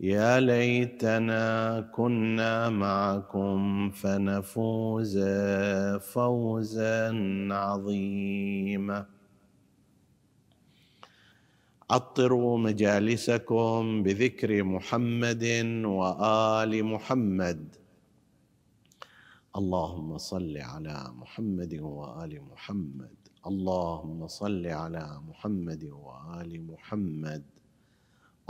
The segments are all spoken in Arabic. يا ليتنا كنا معكم فنفوز فوزا عظيما. عطروا مجالسكم بذكر محمد وآل محمد. اللهم صل على محمد وآل محمد، اللهم صل على محمد وآل محمد،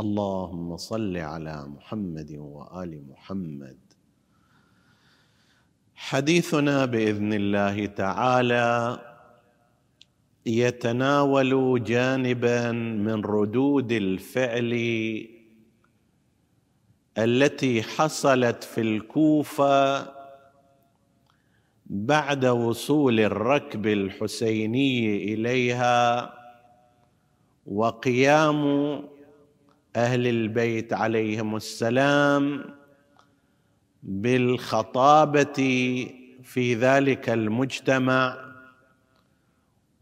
اللهم صل على محمد وآل محمد. حديثنا بإذن الله تعالى يتناول جانبا من ردود الفعل التي حصلت في الكوفة بعد وصول الركب الحسيني إليها وقيام أهل البيت عليهم السلام بالخطابة في ذلك المجتمع،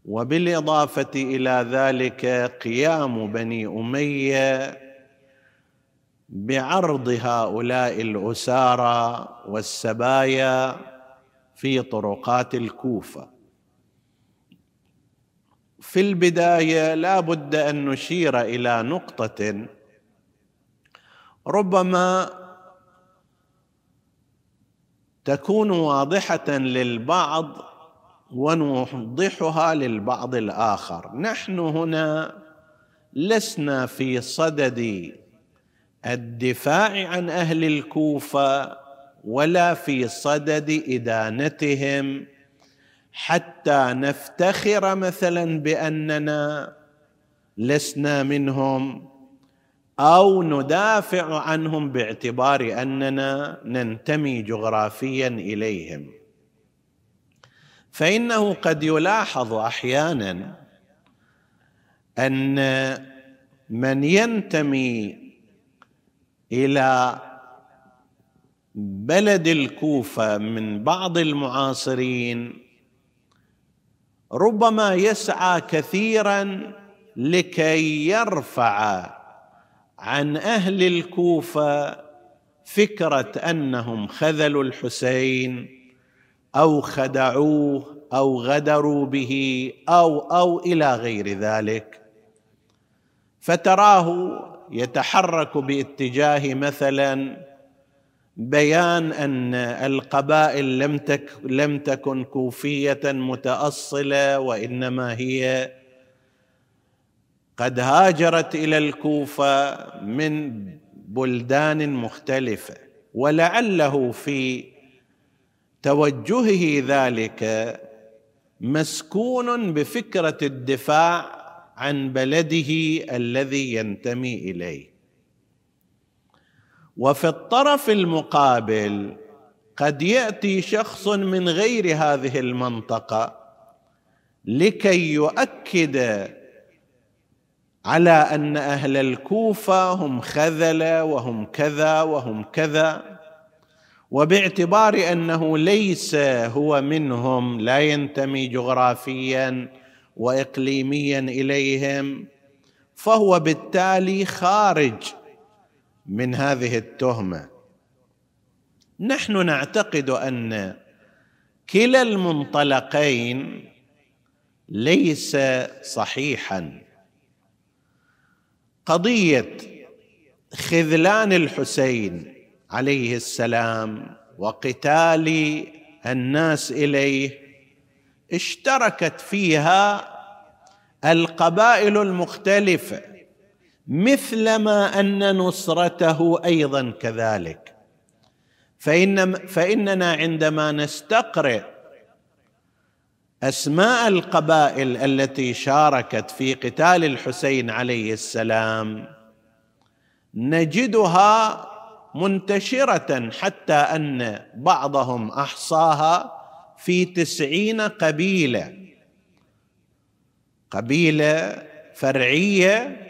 وبالإضافة إلى ذلك قيام بني أمية بعرض هؤلاء الأسارى والسبايا في طرقات الكوفة. في البداية لا بد أن نشير إلى نقطة ربما تكون واضحة للبعض ونوضحها للبعض الآخر. نحن هنا لسنا في صدد الدفاع عن أهل الكوفة ولا في صدد إدانتهم حتى نفتخر مثلا بأننا لسنا منهم أو ندافع عنهم باعتبار أننا ننتمي جغرافيا إليهم. فإنه قد يلاحظ أحيانا أن من ينتمي إلى بلد الكوفة من بعض المعاصرين ربما يسعى كثيرا لكي يرفع عن أهل الكوفة فكرة أنهم خذلوا الحسين أو خدعوه أو غدروا به أو إلى غير ذلك، فتراه يتحرك باتجاه مثلا بيان أن القبائل لم تكن كوفية متأصلة، وإنما هي قد هاجرت إلى الكوفة من بلدان مختلفة. ولعله في توجهه ذلك مسكون بفكرة الدفاع عن بلده الذي ينتمي إليه. وفي الطرف المقابل قد يأتي شخص من غير هذه المنطقة لكي يؤكد على أن أهل الكوفة هم خذلة وهم كذا وهم كذا، وباعتبار أنه ليس هو منهم، لا ينتمي جغرافيا وإقليميا إليهم، فهو بالتالي خارج من هذه التهمة. نحن نعتقد أن كلا المنطلقين ليس صحيحا. قضية خذلان الحسين عليه السلام وقتال الناس إليه اشتركت فيها القبائل المختلفة، مثلما أن نصرته أيضا كذلك. فإننا عندما نستقرئ أسماء القبائل التي شاركت في قتال الحسين عليه السلام نجدها منتشرة، حتى أن بعضهم أحصاها في 90 قبيلة، قبيلة فرعية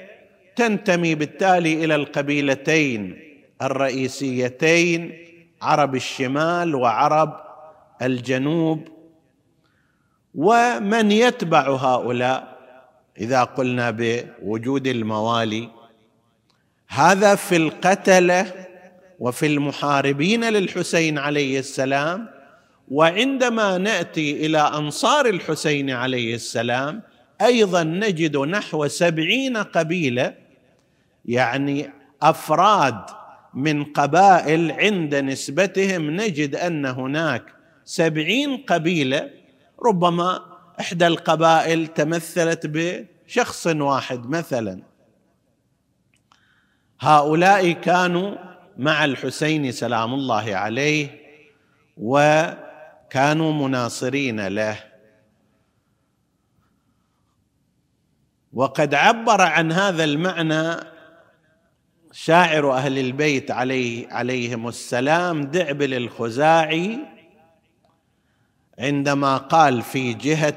تنتمي بالتالي إلى القبيلتين الرئيسيتين، عرب الشمال وعرب الجنوب. ومن يتبع هؤلاء إذا قلنا بوجود الموالي؟ هذا في القتلة وفي المحاربين للحسين عليه السلام. وعندما نأتي إلى أنصار الحسين عليه السلام أيضا نجد نحو 70 قبيلة، يعني أفراد من قبائل عند نسبتهم نجد أن هناك 70 قبيلة، ربما إحدى القبائل تمثلت بشخص واحد مثلا. هؤلاء كانوا مع الحسين سلام الله عليه وكانوا مناصرين له. وقد عبر عن هذا المعنى شاعر أهل البيت عليهم السلام دعبل الخزاعي عندما قال في جهة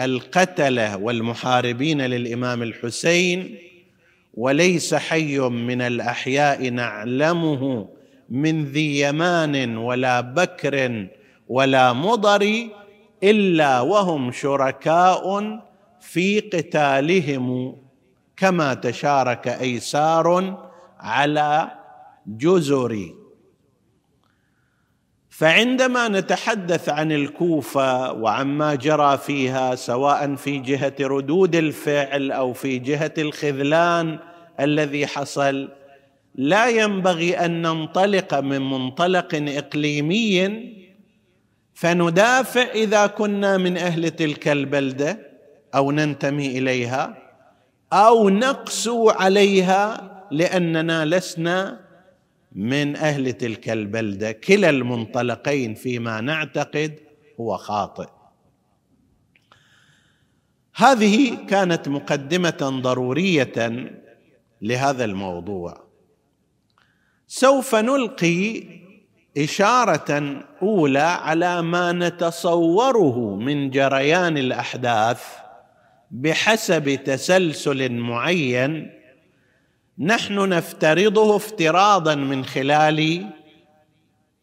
القتلة والمحاربين للإمام الحسين: وليس حي من الأحياء نعلمه من ذي يمان ولا بكر ولا مضر إلا وهم شركاء في قتالهم كما تشارك أيسار على جزر. فعندما نتحدث عن الكوفة وعما جرى فيها، سواء في جهة ردود الفعل أو في جهة الخذلان الذي حصل، لا ينبغي أن ننطلق من منطلق إقليمي فندافع إذا كنا من أهل تلك البلدة أو ننتمي إليها، أو نقسو عليها لأننا لسنا من أهل تلك البلدة. كلا المنطلقين فيما نعتقد هو خاطئ. هذه كانت مقدمة ضرورية لهذا الموضوع. سوف نلقي إشارة أولى على ما نتصوره من جريان الأحداث بحسب تسلسل معين نحن نفترضه افتراضا من خلال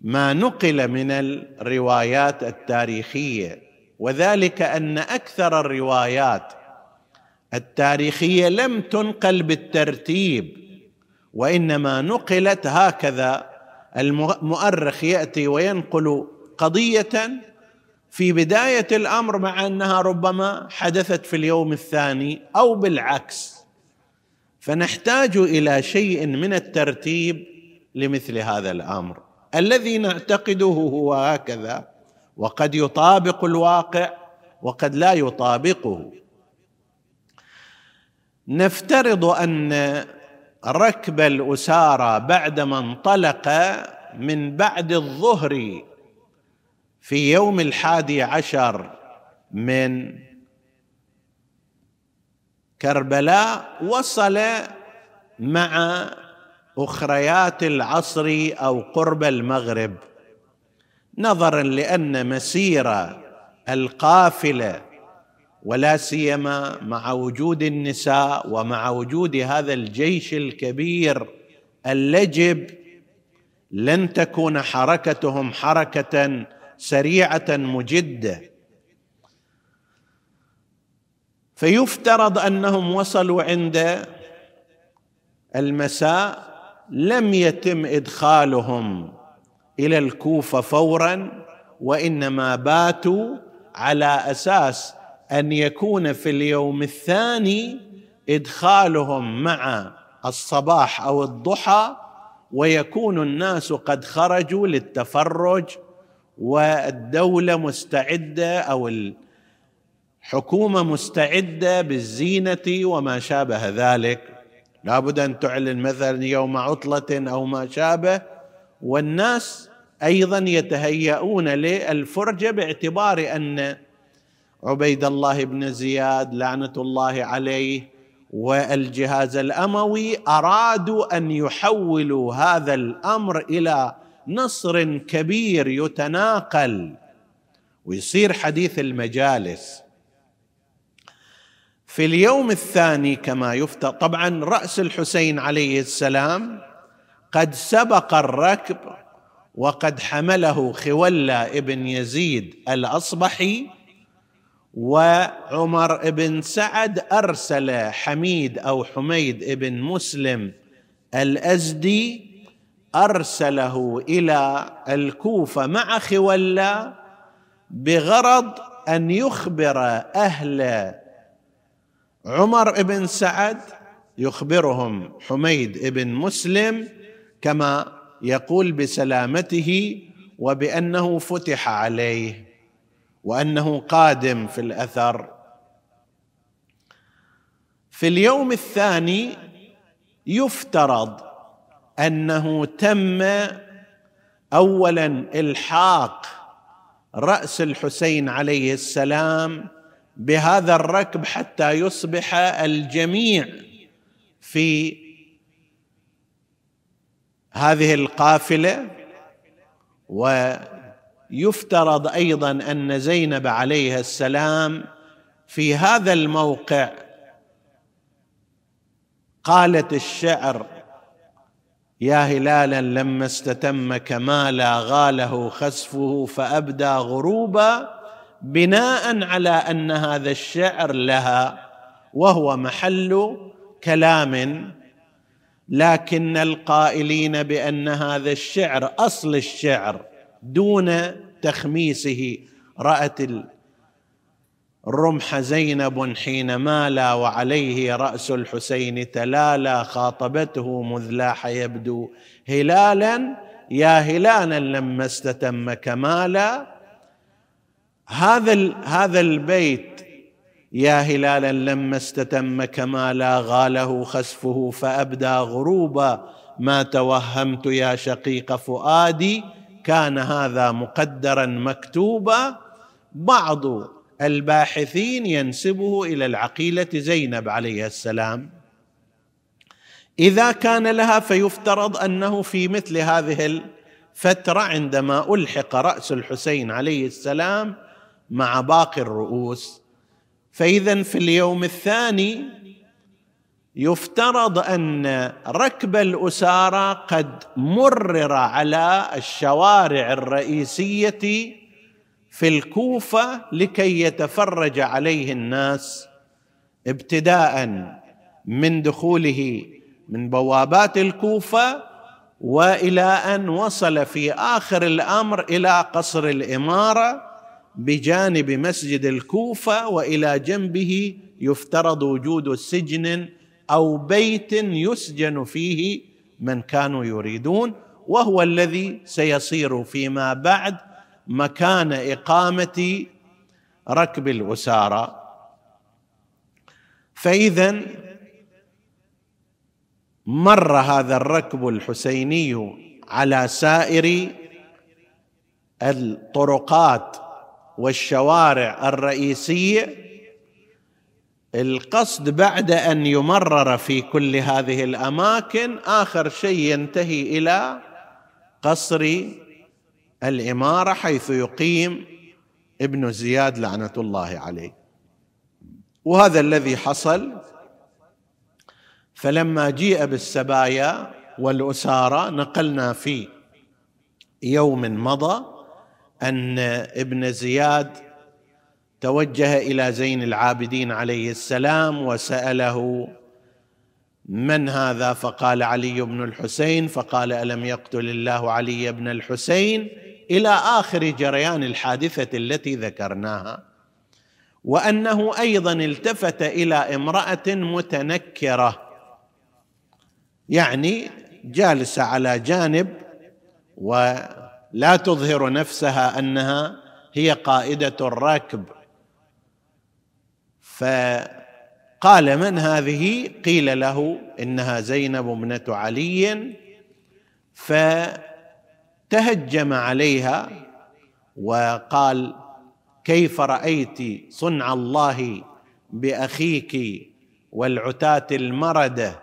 ما نقل من الروايات التاريخية، وذلك أن أكثر الروايات التاريخية لم تنقل بالترتيب، وإنما نقلت هكذا. المؤرخ يأتي وينقل قضية في بداية الأمر مع أنها ربما حدثت في اليوم الثاني أو بالعكس، فنحتاج إلى شيء من الترتيب لمثل هذا الأمر الذي نعتقده هو هكذا، وقد يطابق الواقع وقد لا يطابقه. نفترض أن ركب الأسارة بعدما انطلق من بعد الظهر في يوم 11 من كربلاء وصل مع أخريات العصر أو قرب المغرب، نظرا لأن مسيرة القافلة ولا سيما مع وجود النساء ومع وجود هذا الجيش الكبير اللجب لن تكون حركتهم حركة سريعة مجدة، فيفترض أنهم وصلوا عند المساء. لم يتم إدخالهم إلى الكوفة فورا، وإنما باتوا على أساس أن يكون في اليوم الثاني إدخالهم مع الصباح أو الضحى، ويكون الناس قد خرجوا للتفرج والدولة مستعدة أو حكومة مستعدة بالزينة وما شابه ذلك، لا بد أن تعلن مثلا يوم عطلة أو ما شابه، والناس أيضا يتهيئون للفرجة باعتبار أن عبيد الله بن زياد لعنة الله عليه والجهاز الأموي أرادوا أن يحولوا هذا الأمر إلى نصر كبير يتناقل ويصير حديث المجالس. في اليوم الثاني كما يفترض، طبعا رأس الحسين عليه السلام قد سبق الركب وقد حمله خولي بن يزيد الأصبحي، وعمر بن سعد أرسل حميد أو حميد بن مسلم الأزدي أرسله إلى الكوفة مع خولة بغرض أن يخبر أهل عمر بن سعد، يخبرهم حميد بن مسلم كما يقول بسلامته وبأنه فتح عليه وأنه قادم في الأثر. في اليوم الثاني يفترض أنه تم أولا إلحاق رأس الحسين عليه السلام بهذا الركب حتى يصبح الجميع في هذه القافلة، ويفترض أيضا أن زينب عليها السلام في هذا الموقع قالت الشعر: يا هلالا لما استتم كمالا غاله خسفه فأبدى غروبا، بناء على أن هذا الشعر لها وهو محل كلام، لكن القائلين بأن هذا الشعر أصل الشعر دون تخميسه. رأت الرمح زينب حينما لا وعليه رأس الحسين تلالا، خاطبته مذ لاح يبدو هلالا، يا هلالا لما استتم كمالا. هذا البيت يا هلالا لما استتم كمالا غاله خسفه فأبدى غروبا، ما توهمت يا شقيق فؤادي كان هذا مقدرا مكتوبا. بعض الباحثين ينسبه إلى العقيلة زينب عليها السلام إذا كان لها، فيفترض أنه في مثل هذه الفترة عندما ألحق رأس الحسين عليه السلام مع باقي الرؤوس. فإذا في اليوم الثاني يفترض أن ركب الأسارة قد مرر على الشوارع الرئيسية في الكوفة لكي يتفرج عليه الناس، ابتداء من دخوله من بوابات الكوفة وإلى أن وصل في آخر الأمر إلى قصر الإمارة بجانب مسجد الكوفة، وإلى جنبه يفترض وجود سجن أو بيت يسجن فيه من كانوا يريدون، وهو الذي سيصير فيما بعد مكان إقامة ركب الأسارة. فإذا مر هذا الركب الحسيني على سائر الطرقات والشوارع الرئيسية، القصد بعد أن يمرر في كل هذه الأماكن آخر شيء ينتهي إلى قصر الإمارة حيث يقيم ابن زياد لعنة الله عليه، وهذا الذي حصل. فلما جيء بالسبايا والأسارة نقلنا في يوم مضى أن ابن زياد توجه إلى زين العابدين عليه السلام وسأله: من هذا؟ فقال: علي بن الحسين. فقال: ألم يقتل الله علي بن الحسين؟ إلى آخر جريان الحادثة التي ذكرناها. وأنه أيضا التفت إلى امرأة متنكرة، يعني جالسة على جانب ولا تظهر نفسها أنها هي قائدة الركب، فقال من هذه؟ قيل له إنها زينب ابنة علي، فتهجم عليها وقال كيف رأيت صنع الله بأخيك والعتاة المردة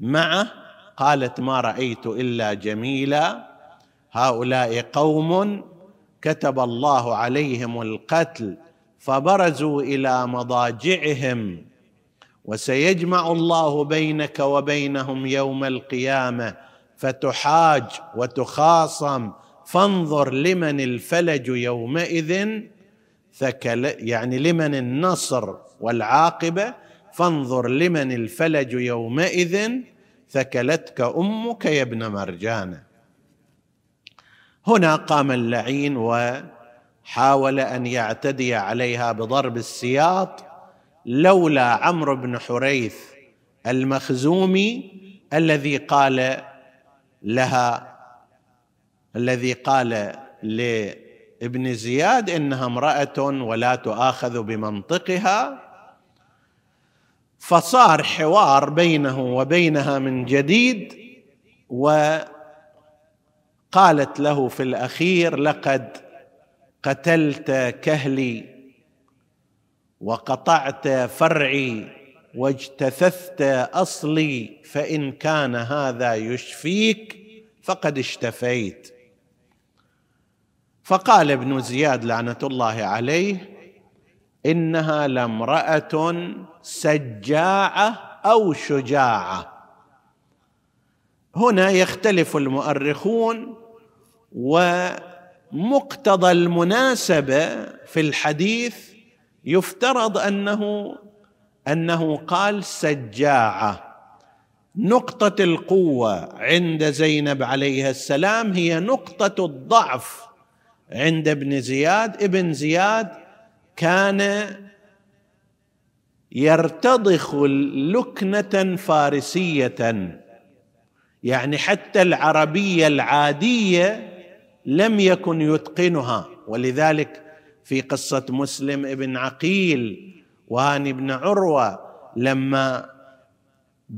معه؟ قالت ما رأيت إلا جميلا، هؤلاء قوم كتب الله عليهم القتل فبرزوا إلى مضاجعهم، وسيجمع الله بينك وبينهم يوم القيامة فتحاج وتخاصم، فانظر لمن الفلج يومئذ ثكل، يعني لمن النصر والعاقبة، فانظر لمن الفلج يومئذ ثكلتك أمك يا ابن مرجانة. هنا قام اللعين وحاول أن يعتدي عليها بضرب السياط، لولا عمرو بن حريث المخزومي الذي قال لها، الذي قال لابن زياد إنها امرأة ولا تؤاخذ بمنطقها، فصار حوار بينه وبينها من جديد، وقالت له في الأخير لقد قتلت كهلي وقطعت فرعي واجتثثت أصلي، فإن كان هذا يشفيك فقد اشتفيت. فقال ابن زياد لعنة الله عليه إنها لامرأة سجاعة أو شجاعة. هنا يختلف المؤرخون، ومقتضى المناسبة في الحديث يفترض أنه قال سجاعة، نقطة القوة عند زينب عليها السلام هي نقطة الضعف عند ابن زياد. ابن زياد كان يرتضخ لكنة فارسية، يعني حتى العربية العادية لم يكن يتقنها، ولذلك في قصة مسلم بن عقيل وهاني بن عروة لما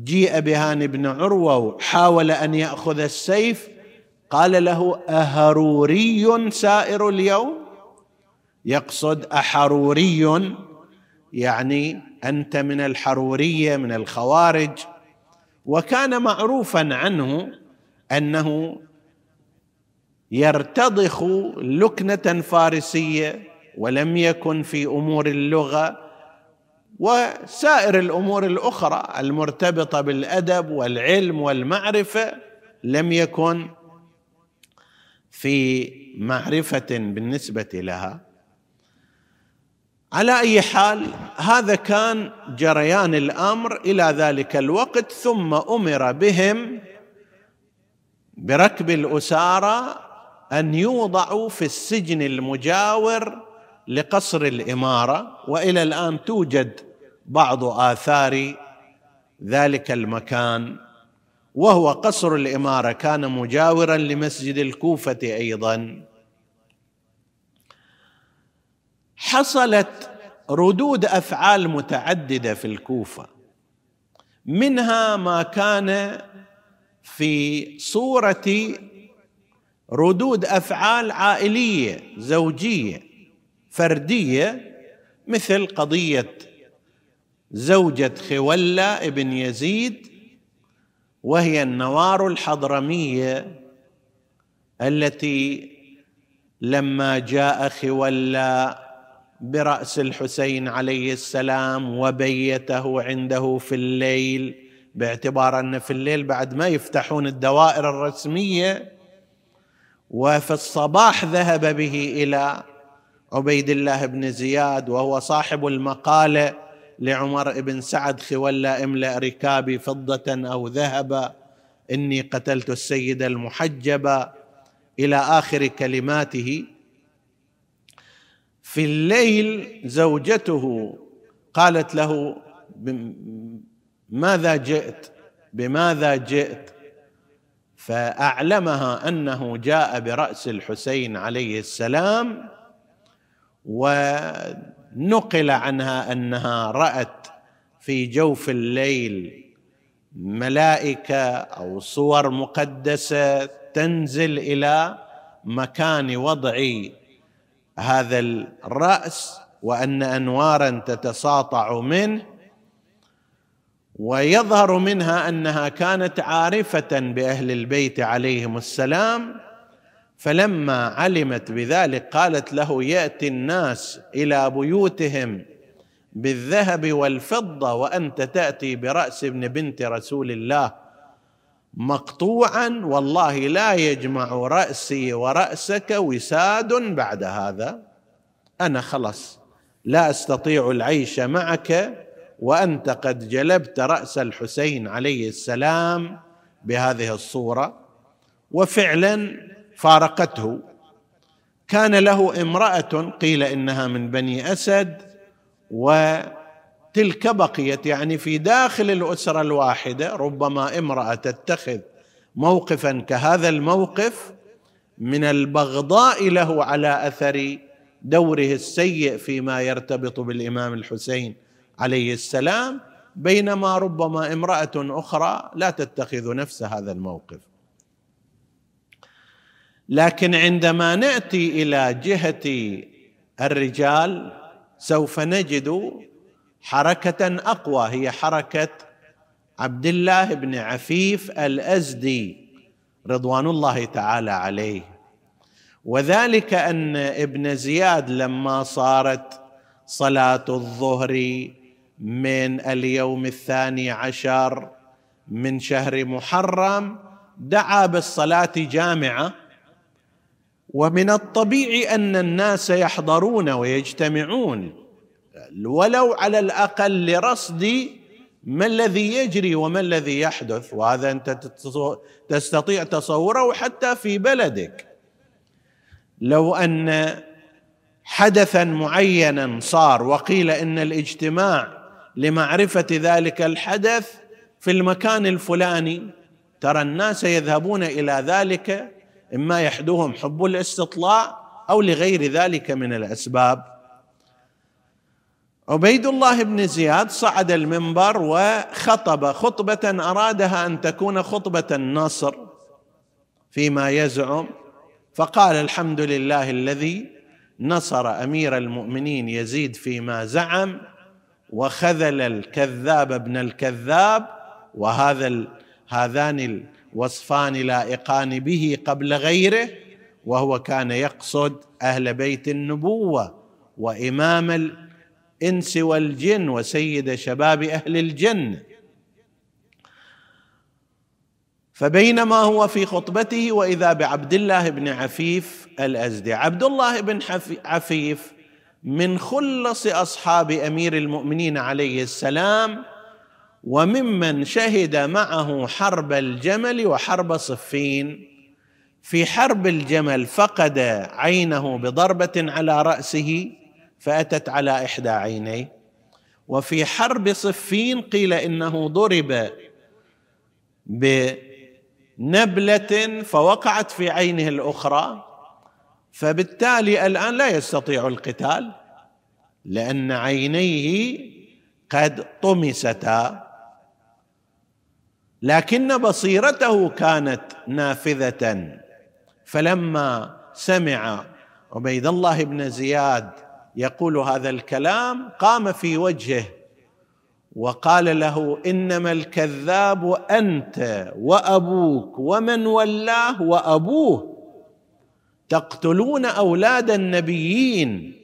جيء بهاني بن عروة وحاول أن يأخذ السيف قال له أهروري سائر اليوم، يقصد أحروري يعني أنت من الحرورية من الخوارج، وكان معروفا عنه أنه يرتضخ لكنة فارسية ولم يكن في أمور اللغة وسائر الأمور الأخرى المرتبطة بالأدب والعلم والمعرفة، لم يكن في معرفة بالنسبة لها. على أي حال هذا كان جريان الأمر إلى ذلك الوقت، ثم أمر بهم بركب الأسارة أن يوضعوا في السجن المجاور لقصر الإمارة، وإلى الآن توجد بعض آثار ذلك المكان، وهو قصر الإمارة كان مجاورا لمسجد الكوفة أيضا. حصلت ردود أفعال متعددة في الكوفة، منها ما كان في صورة ردود أفعال عائلية زوجية فردية، مثل قضية زوجة خولة بن يزيد وهي النوار الحضرمية، التي لما جاء خولة برأس الحسين عليه السلام وبيته عنده في الليل، باعتبار أن في الليل بعد ما يفتحون الدوائر الرسمية، وفي الصباح ذهب به إلى عبيد الله بن زياد وهو صاحب المقالة لعمر بن سعد خولة املأ ركابي فضة أو ذهبا، إني قتلت السيدة المحجبة، إلى آخر كلماته. في الليل زوجته قالت له ماذا جئت؟ بماذا جئت؟ فأعلمها أنه جاء برأس الحسين عليه السلام، و نقل عنها أنها رأت في جوف الليل ملائكة أو صور مقدسة تنزل إلى مكان وضع هذا الرأس، وأن أنوارا تتساطع منه، ويظهر منها أنها كانت عارفة بأهل البيت عليهم السلام، فلما علمت بذلك قالت له: يأتي الناس إلى بيوتهم بالذهب والفضة وأنت تأتي برأس ابن بنت رسول الله مقطوعا، والله لا يجمع رأسي ورأسك وساد بعد هذا، أنا خلاص لا أستطيع العيش معك وأنت قد جلبت رأس الحسين عليه السلام بهذه الصورة. وفعلا فارقته. كان له امرأة قيل إنها من بني أسد، وتلك بقيت يعني في داخل الأسرة الواحدة، ربما امرأة تتخذ موقفا كهذا الموقف من البغضاء له على أثر دوره السيء فيما يرتبط بالإمام الحسين عليه السلام، بينما ربما امرأة أخرى لا تتخذ نفس هذا الموقف. لكن عندما نأتي إلى جهة الرجال سوف نجد حركة أقوى، هي حركة عبد الله بن عفيف الأزدي رضوان الله تعالى عليه، وذلك أن ابن زياد لما صارت صلاة الظهر من اليوم 12 من شهر محرم دعا بالصلاة جامعة، ومن الطبيعي أن الناس يحضرون ويجتمعون ولو على الأقل لرصد ما الذي يجري وما الذي يحدث، وهذا أنت تستطيع تصوره حتى في بلدك. لو أن حدثا معينا صار وقيل إن الاجتماع لمعرفة ذلك الحدث في المكان الفلاني، ترى الناس يذهبون إلى ذلك، إما يحدوهم حب الاستطلاع أو لغير ذلك من الأسباب. عبيد الله بن زياد صعد المنبر وخطب خطبة أرادها أن تكون خطبة النصر فيما يزعم، فقال: الحمد لله الذي نصر أمير المؤمنين يزيد فيما زعم وخذل الكذاب ابن الكذاب، هذان الوصفان لائقان به قبل غيره، وهو كان يقصد أهل بيت النبوة وإمام الإنس والجن وسيد شباب أهل الجنة. فبينما هو في خطبته وإذا بعبد الله بن عفيف الأزدي. عبد الله بن عفيف من خلص أصحاب أمير المؤمنين عليه السلام، وممن شهد معه حرب الجمل وحرب صفين. في حرب الجمل فقد عينه بضربة على رأسه فأتت على إحدى عينيه، وفي حرب صفين قيل إنه ضرب بنبلة فوقعت في عينه الأخرى، فبالتالي الآن لا يستطيع القتال لأن عينيه قد طمستا، لكن بصيرته كانت نافذة. فلما سمع عبيد الله بن زياد يقول هذا الكلام قام في وجهه وقال له: إنما الكذاب أنت وأبوك ومن ولاه وأبوه، تقتلون أولاد النبيين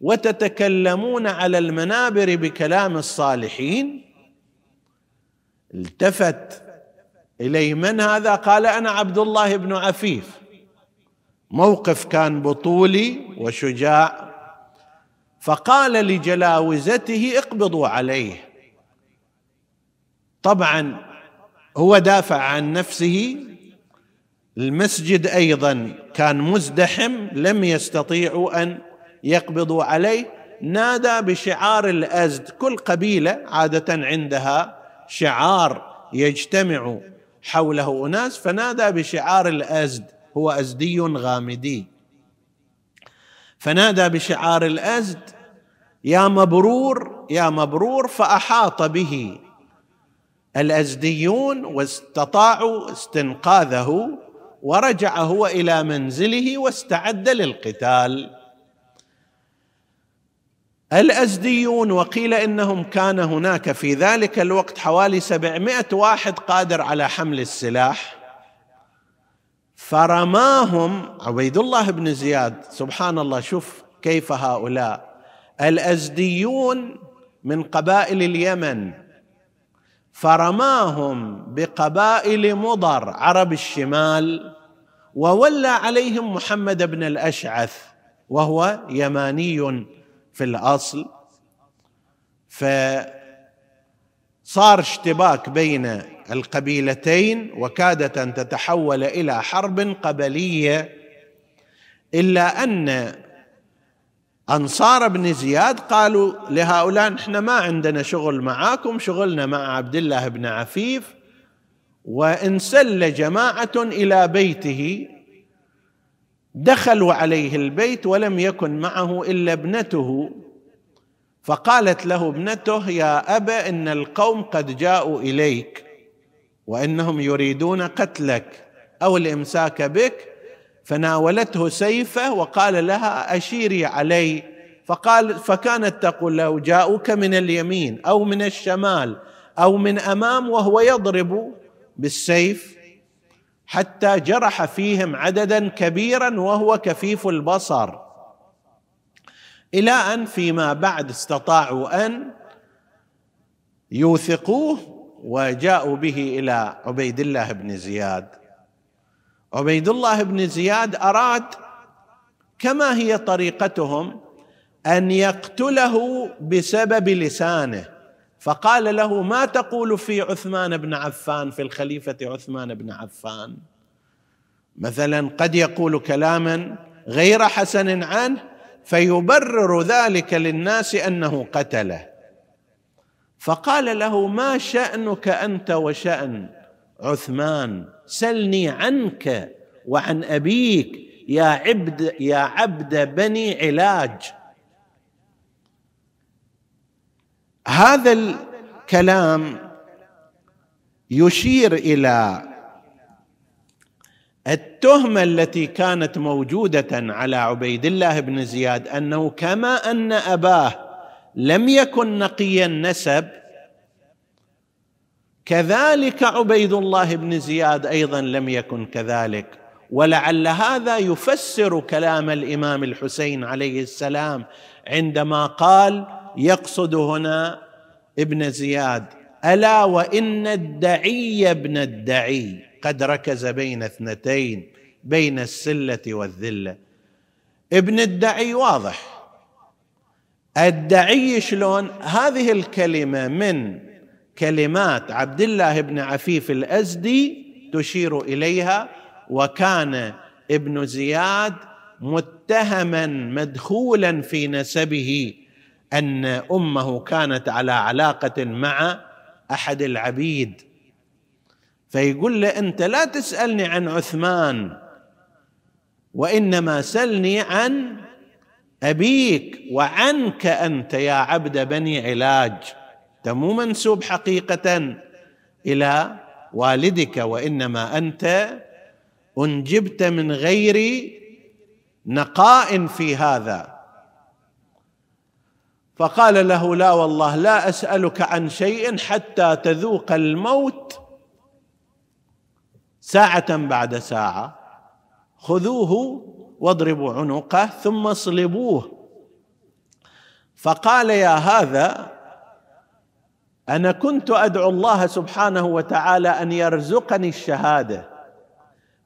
وتتكلمون على المنابر بكلام الصالحين. التفت إليه: من هذا؟ قال: أنا عبد الله بن عفيف. موقف كان بطولي وشجاع، فقال لجلاوزته: اقبضوا عليه. طبعا هو دافع عن نفسه، المسجد أيضا كان مزدحم، لم يستطيعوا أن يقبضوا عليه. نادى بشعار الأزد، كل قبيلة عادة عندها شعار يجتمع حوله أناس، فنادى بشعار الأزد، هو أزدي غامدي، فنادى بشعار الأزد يا مبرور يا مبرور، فأحاط به الأزديون واستطاعوا استنقاذه، ورجع هو إلى منزله واستعد للقتال. الأزديون وقيل إنهم كان هناك في ذلك الوقت حوالي 700 واحد قادر على حمل السلاح، فرماهم عبيد الله بن زياد. سبحان الله، شوف كيف هؤلاء الأزديون من قبائل اليمن، فرماهم بقبائل مضر عرب الشمال، وولى عليهم محمد بن الأشعث وهو يماني في الأصل. فصار اشتباك بين القبيلتين وكادت أن تتحول إلى حرب قبلية، إلا أن أنصار بن زياد قالوا لهؤلاء نحن ما عندنا شغل معاكم، شغلنا مع عبد الله بن عفيف. وانسل جماعة إلى بيته، دخلوا عليه البيت ولم يكن معه إلا ابنته، فقالت له ابنته يا أبا إن القوم قد جاءوا إليك وإنهم يريدون قتلك أو الإمساك بك. فناولته سيفه وقال لها أشيري علي، فقال فكانت تقول له جاءوك من اليمين أو من الشمال أو من أمام، وهو يضرب بالسيف حتى جرح فيهم عددا كبيرا وهو كفيف البصر، إلى أن فيما بعد استطاعوا أن يوثقوه وجاءوا به إلى عبيد الله بن زياد. عبيد الله بن زياد أراد كما هي طريقتهم أن يقتله بسبب لسانه، فقال له ما تقول في عثمان بن عفان، في الخليفة عثمان بن عفان مثلا قد يقول كلاما غير حسن عنه فيبرر ذلك للناس أنه قتله. فقال له ما شأنك أنت وشأن عثمان، سلني عنك وعن أبيك يا عبد بني علاج. هذا الكلام يشير إلى التهمة التي كانت موجودة على عبيد الله بن زياد، أنه كما أن أباه لم يكن نقي النسب كذلك عبيد الله بن زياد أيضا لم يكن كذلك. ولعل هذا يفسر كلام الإمام الحسين عليه السلام عندما قال يقصد هنا ابن زياد ألا وإن الدعي ابن الدعي قد ركز بين اثنتين، بين السلة والذلة. ابن الدعي واضح، الدعي شلون؟ هذه الكلمة من كلمات عبد الله بن عفيف الأزدي تشير إليها، وكان ابن زياد متهما مدخولا في نسبه أن أمه كانت على علاقة مع أحد العبيد، فيقول له أنت لا تسألني عن عثمان وإنما سلني عن أبيك وعنك أنت يا عبد بني علاج، أنت مو منسوب حقيقة إلى والدك وإنما أنت أنجبت من غير نقاء في هذا. فقال له لا والله لا أسألك عن شيء حتى تذوق الموت ساعة بعد ساعة، خذوه واضربوا عنقه ثم صلبوه. فقال يا هذا أنا كنت أدعو الله سبحانه وتعالى أن يرزقني الشهادة،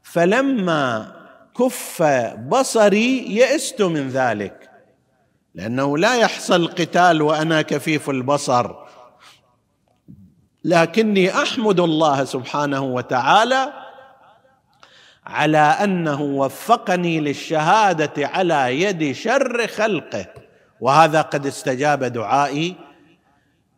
فلما كف بصري يئست من ذلك، لأنه لا يحصل قتال وأنا كفيف البصر، لكني أحمد الله سبحانه وتعالى على أنه وفقني للشهادة على يد شر خلقه، وهذا قد استجاب دعائي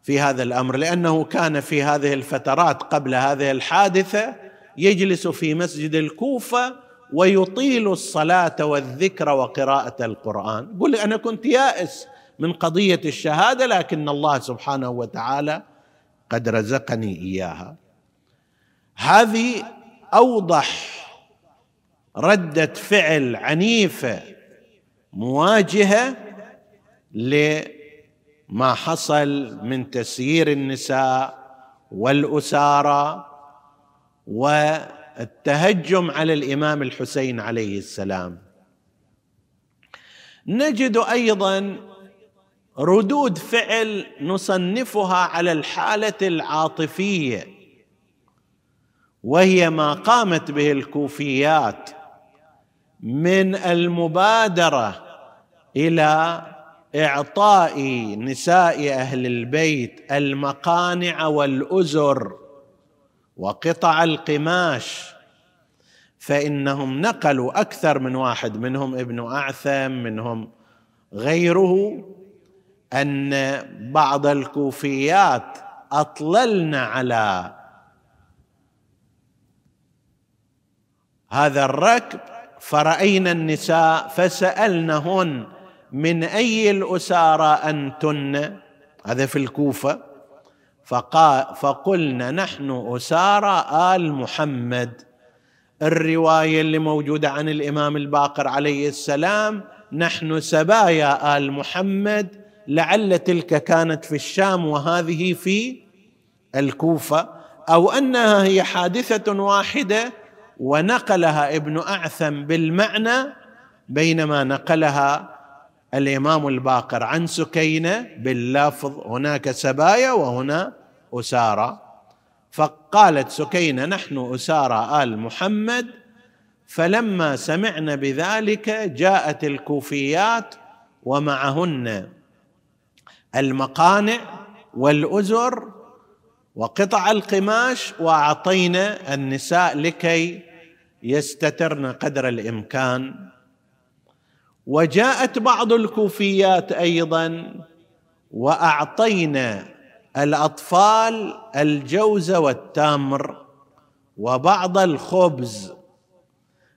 في هذا الأمر. لأنه كان في هذه الفترات قبل هذه الحادثة يجلس في مسجد الكوفة ويطيل الصلاة والذكر وقراءة القرآن، يقول أنا كنت يائس من قضية الشهادة، لكن الله سبحانه وتعالى قد رزقني إياها. هذه أوضح ردة فعل عنيفة مواجهة لما حصل من تسيير النساء والأسارة والتهجم على الإمام الحسين عليه السلام. نجد أيضا ردود فعل نصنفها على الحالة العاطفية، وهي ما قامت به الكوفيات من المبادرة إلى إعطاء نساء أهل البيت المقانع والأزر وقطع القماش، فإنهم نقلوا أكثر من واحد، منهم ابن أعثم، منهم غيره، أن بعض الكوفيات أطللن على هذا الركب، فرأينا النساء فسألنهن من أي الأسارة أنتن، هذا في الكوفة، فقلنا نحن أسارة آل محمد. الرواية اللي موجودة عن الإمام الباقر عليه السلام نحن سبايا آل محمد، لعل تلك كانت في الشام وهذه في الكوفة، أو أنها هي حادثة واحدة ونقلها ابن أعثم بالمعنى، بينما نقلها الإمام الباقر عن سكينة باللفظ، هناك سبايا وهنا أسارة، فقالت سكينة نحن أسارة آل محمد. فلما سمعنا بذلك جاءت الكوفيات ومعهن المقانع والأزر وقطع القماش، وأعطينا النساء لكي يستترن قدر الإمكان. وجاءت بعض الكوفيات أيضا وأعطينا الأطفال الجوز والتمر وبعض الخبز.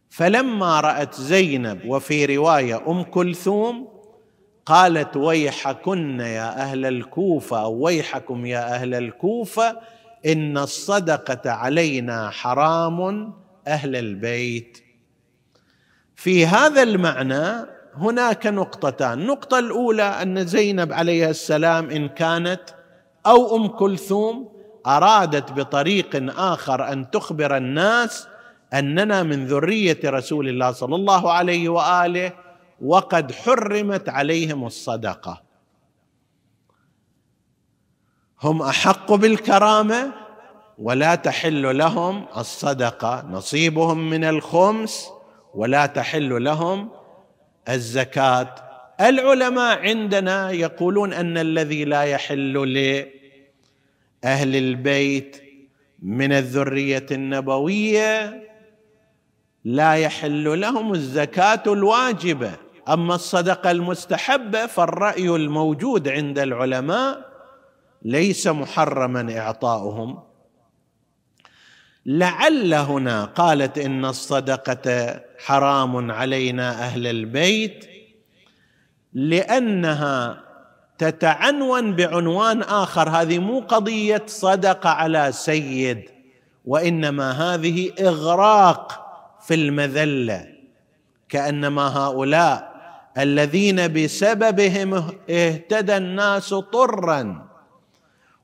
فلما رأت زينب، وفي رواية أم كلثوم، قالت ويحكن يا أهل الكوفة، أو ويحكم يا أهل الكوفة، إن الصدقة علينا حرام أهل البيت. في هذا المعنى هناك نقطتان، النقطة الأولى أن زينب عليها السلام إن كانت أو أم كلثوم أرادت بطريق آخر أن تخبر الناس أننا من ذرية رسول الله صلى الله عليه وآله وقد حرمت عليهم الصدقة، هم أحق بالكرامة ولا تحل لهم الصدقة، نصيبهم من الخمس ولا تحل لهم الزكاة. العلماء عندنا يقولون أن الذي لا يحل لأهل البيت من الذرية النبوية لا يحل لهم الزكاة الواجبة، أما الصدقة المستحبة فالرأي الموجود عند العلماء ليس محرما إعطاؤهم. لعل هنا قالت إن الصدقة حرام علينا أهل البيت لأنها تتعنون بعنوان آخر، هذه مو قضية صدقة على سيد، وإنما هذه إغراق في المذلة، كأنما هؤلاء الذين بسببهم اهتدى الناس طرا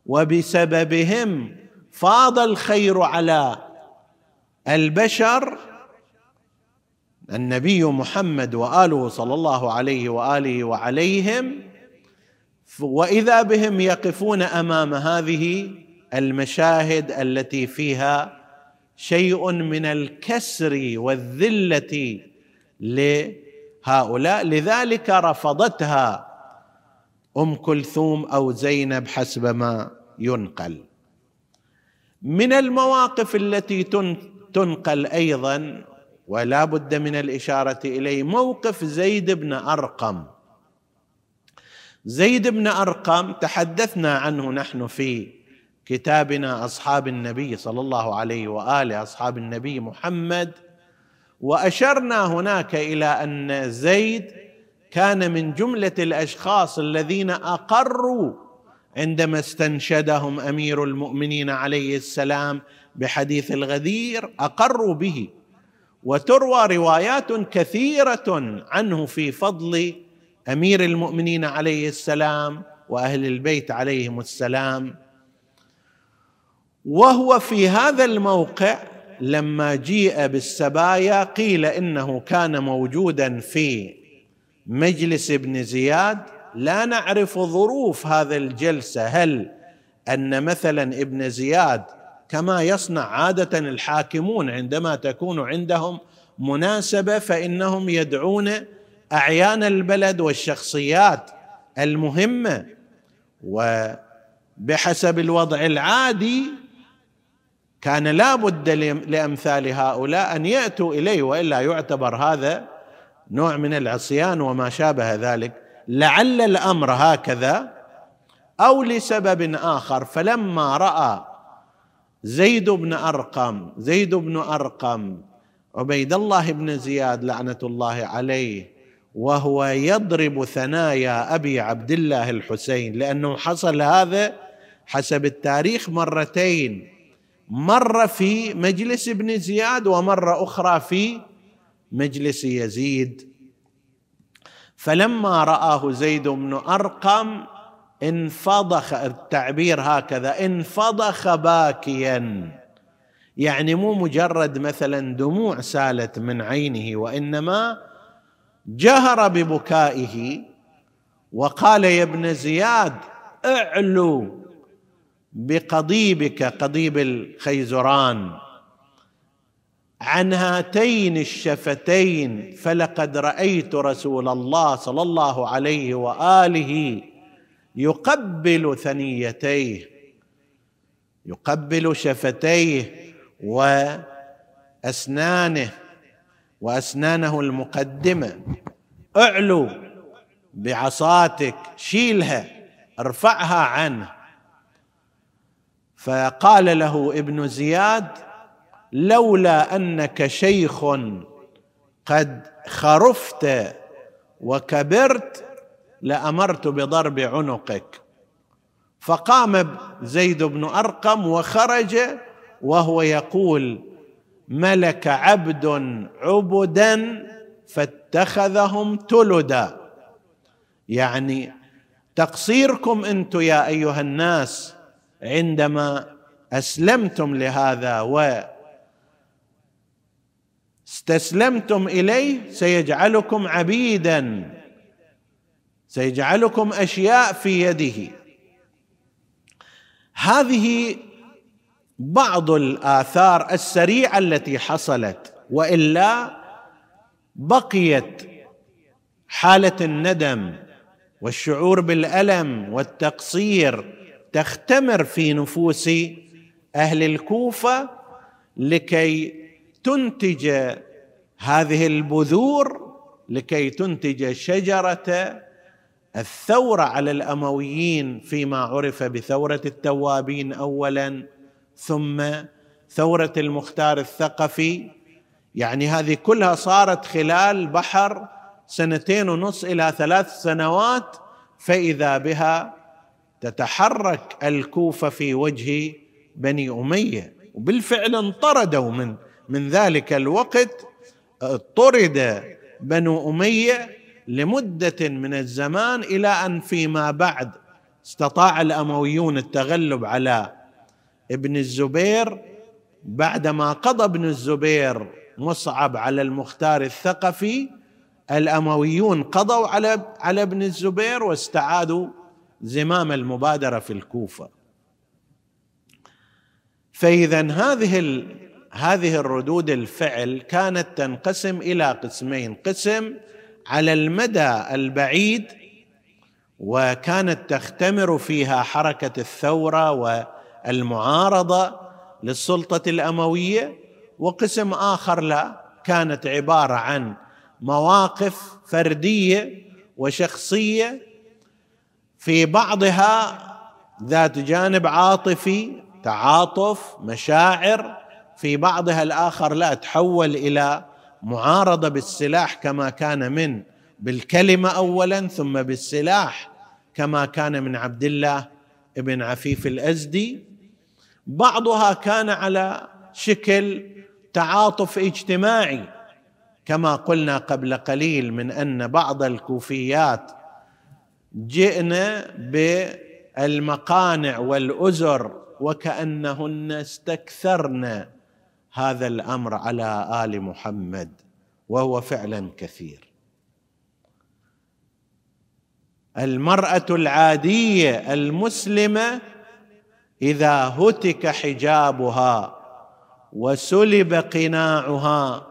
وبسببهم فاض الخير على البشر. النبي محمد وآله صلى الله عليه وآله وعليهم، وإذا بهم يقفون أمام هذه المشاهد التي فيها شيء من الكسر والذلة لهؤلاء، لذلك رفضتها أم كلثوم أو زينب حسب ما ينقل. من المواقف التي تنقل أيضا ولا بد من الإشارة إليه موقف زيد بن أرقم. زيد بن أرقم تحدثنا عنه نحن في كتابنا أصحاب النبي صلى الله عليه وآله، أصحاب النبي محمد، وأشرنا هناك إلى أن زيد كان من جملة الأشخاص الذين أقروا عندما استنشدهم أمير المؤمنين عليه السلام بحديث الغدير، أقروا به. وتروى روايات كثيرة عنه في فضل أمير المؤمنين عليه السلام وأهل البيت عليهم السلام. وهو في هذا الموقع لما جيء بالسبايا قيل إنه كان موجودا في مجلس ابن زياد، لا نعرف ظروف هذا الجلسة، هل أن مثلا ابن زياد كما يصنع عادة الحاكمون عندما تكون عندهم مناسبة فإنهم يدعون أعيان البلد والشخصيات المهمة، وبحسب الوضع العادي كان لا بد لأمثال هؤلاء أن يأتوا إليه، وإلا يعتبر هذا نوع من العصيان وما شابه ذلك، لعل الأمر هكذا أو لسبب آخر. فلما رأى زيد بن أرقم عبيد الله بن زياد لعنة الله عليه وهو يضرب ثنايا أبي عبد الله الحسين، لأنه حصل هذا حسب التاريخ مرتين، مرة في مجلس ابن زياد ومرة أخرى في مجلس يزيد. فلما رآه زيد بن أرقم انفضخ، التعبير هكذا، انفضخ باكيا، يعني مو مجرد مثلا دموع سالت من عينه، وإنما جهر ببكائه وقال: يا ابن زياد اعلو بقضيبك، قضيب الخيزران، عن هاتين الشفتين، فلقد رأيت رسول الله صلى الله عليه وآله يقبل ثنيتيه، يقبل شفتيه وأسنانه المقدمة. اعلو بعصاتك، شيلها، ارفعها عنه. فقال له ابن زياد: لولا أنك شيخ قد خرفت وكبرت لأمرت بضرب عنقك. فقام زيد بن أرقم وخرج وهو يقول: ملك عبد عبدا فاتخذهم تلدا، يعني تقصيركم أنتم يا أيها الناس عندما أسلمتم لهذا واستسلمتم إليه، سيجعلكم عبيدا، سيجعلكم أشياء في يده. هذه بعض الآثار السريعة التي حصلت، وإلا بقيت حالة الندم والشعور بالألم والتقصير تختمر في نفوس أهل الكوفة لكي تنتج هذه البذور، لكي تنتج شجرة الثورة على الأمويين فيما عرف بثورة التوابين أولا، ثم ثورة المختار الثقفي. يعني هذه كلها صارت خلال بحر 2.5 إلى 3 سنوات، فإذا بها تتحرك الكوفة في وجه بني أمية. وبالفعل انطردوا من ذلك الوقت، طرد بنو أمية لمدة من الزمان إلى أن فيما بعد استطاع الأمويون التغلب على ابن الزبير، بعدما قضى ابن الزبير مصعب على المختار الثقفي الأمويون قضوا على ابن الزبير واستعادوا زمام المبادرة في الكوفة. فإذا هذه الردود الفعل كانت تنقسم إلى قسمين: قسم على المدى البعيد وكانت تختمر فيها حركة الثورة والمعارضة للسلطة الأموية، وقسم آخر لا، كانت عبارة عن مواقف فردية وشخصية، في بعضها ذات جانب عاطفي، تعاطف، مشاعر، في بعضها الآخر لا، تحول إلى معارضة بالسلاح كما كان من بالكلمة أولا ثم بالسلاح، كما كان من عبد الله بن عفيف الأزدي. بعضها كان على شكل تعاطف اجتماعي، كما قلنا قبل قليل من أن بعض الكوفيات جئنا بالمقانع والأزر وكأنهن استكثرن هذا الأمر على آل محمد، وهو فعلا كثير. المرأة العادية المسلمة إذا هتك حجابها وسلب قناعها،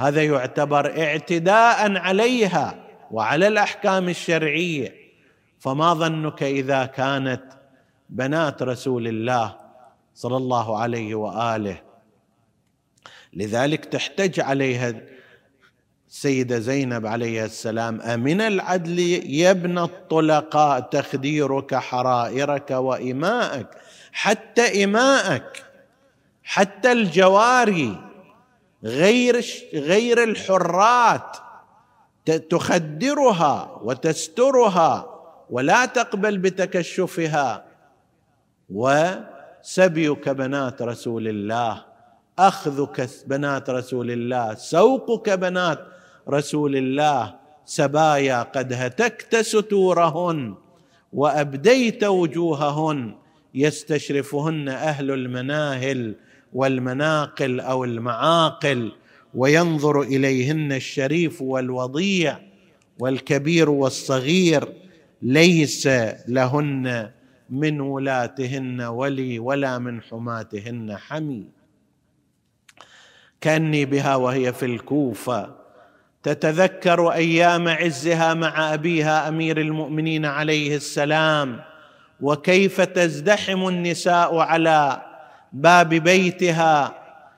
هذا يعتبر اعتداء عليها وعلى الأحكام الشرعية. فما ظنك إذا كانت بنات رسول الله صلى الله عليه وآله؟ لذلك تحتج عليها السيدة زينب عليه السلام: أمن العدل يا ابن الطلقاء تخديرك حرائرك وإماءك، حتى إماءك، حتى الجواري غير الحرات تخدرها وتسترها ولا تقبل بتكشفها، وسبيك بنات رسول الله، أخذك بنات رسول الله، سوقك بنات رسول الله، سبايا قد هتكت ستورهن وأبديت وجوههن، يستشرفهن أهل المناهل والمناقل أو المعاقل، وينظر إليهن الشريف والوضيع والكبير والصغير، ليس لهن من ولاتهن ولي ولا من حماتهن حمي. كأني بها وهي في الكوفة تتذكر أيام عزها مع أبيها أمير المؤمنين عليه السلام، وكيف تزدحم النساء على باب بيتها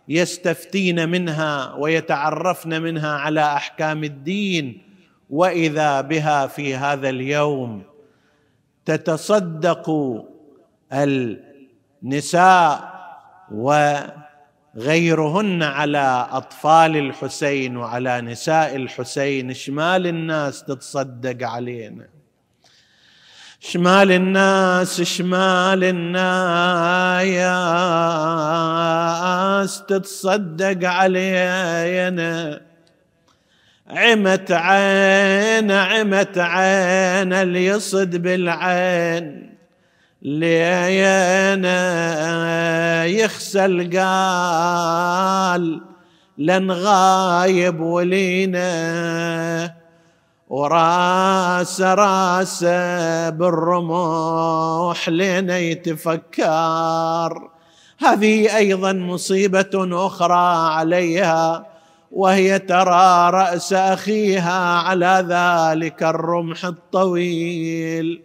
يستفتين منها ويتعرفن منها على أحكام الدين، وإذا بها في هذا اليوم تتصدق النساء وغيرهن على أطفال الحسين وعلى نساء الحسين. شمال الناس تتصدق علينا، شمال الناس، شمال الناس تتصدق علينا، عمت عين، عمت عين اللي يصد بالعين، لينا يخسل قال لن غايب ولينا، وراس راس بالرموح لينا يتفكر. هذه أيضا مصيبة أخرى عليها، وهي ترى رأس أخيها على ذلك الرمح الطويل،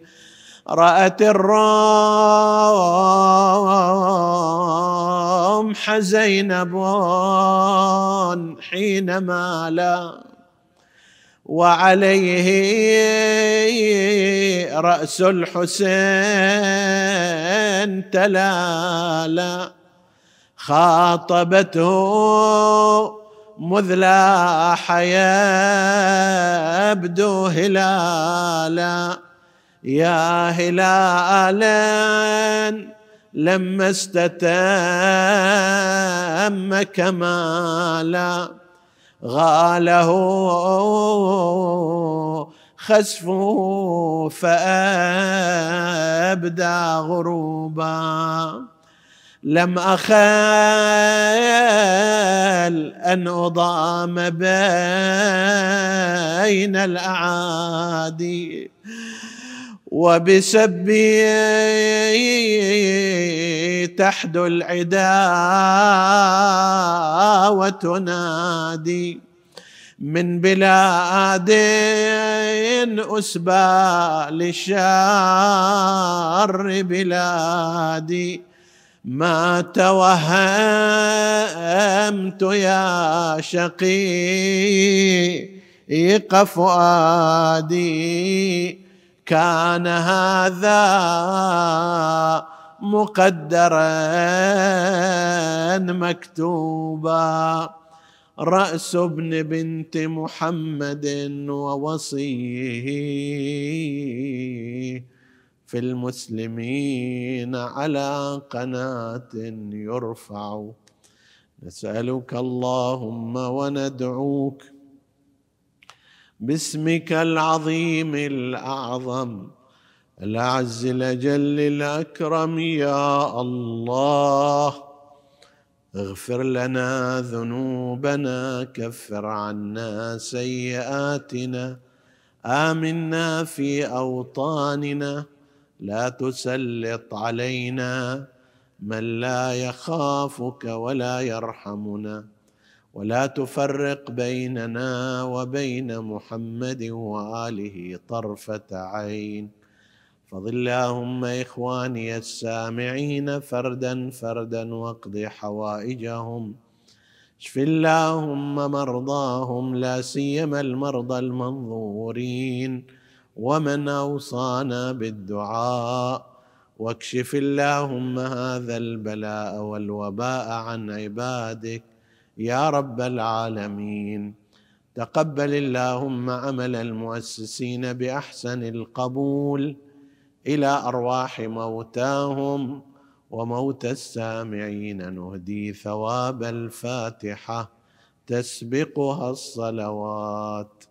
رأت الرمح زينب حينما لا وعليه رأس الحسين تلالا، خاطبته مذ لاح يبدو هلالا، يا هلالا لما استتم كمالا، غاله خسفه فأبدى غروبا، لم أخل أن أضام بين الأعادي، وبسبي تحدو العدا وتنادي، من بلاد أسبى لشر بلادي، ما توهمت يا شقيق فؤادي، كان هذا مقدرا مكتوبا، رأس ابن بنت محمد ووصيه في المسلمين على قناة يرفع. نسألك اللهم وندعوك باسمك العظيم الأعظم الأعز الأجل الأكرم يا الله، اغفر لنا ذنوبنا، كفر عنا سيئاتنا، آمنا في أوطاننا، لا تسلط علينا من لا يخافك ولا يرحمنا، ولا تفرق بيننا وبين محمد وآله طرفة عين. فضل اللهم إخواني السامعين فردا فردا واقض حوائجهم، اشف اللهم مرضاهم لا سيما المرضى المنظورين ومن أوصانا بالدعاء، واكشف اللهم هذا البلاء والوباء عن عبادك يا رب العالمين. تقبل اللهم عمل المؤسسين بأحسن القبول إلى أرواح موتاهم وموتى السامعين، نهدي ثواب الفاتحة تسبقها الصلوات.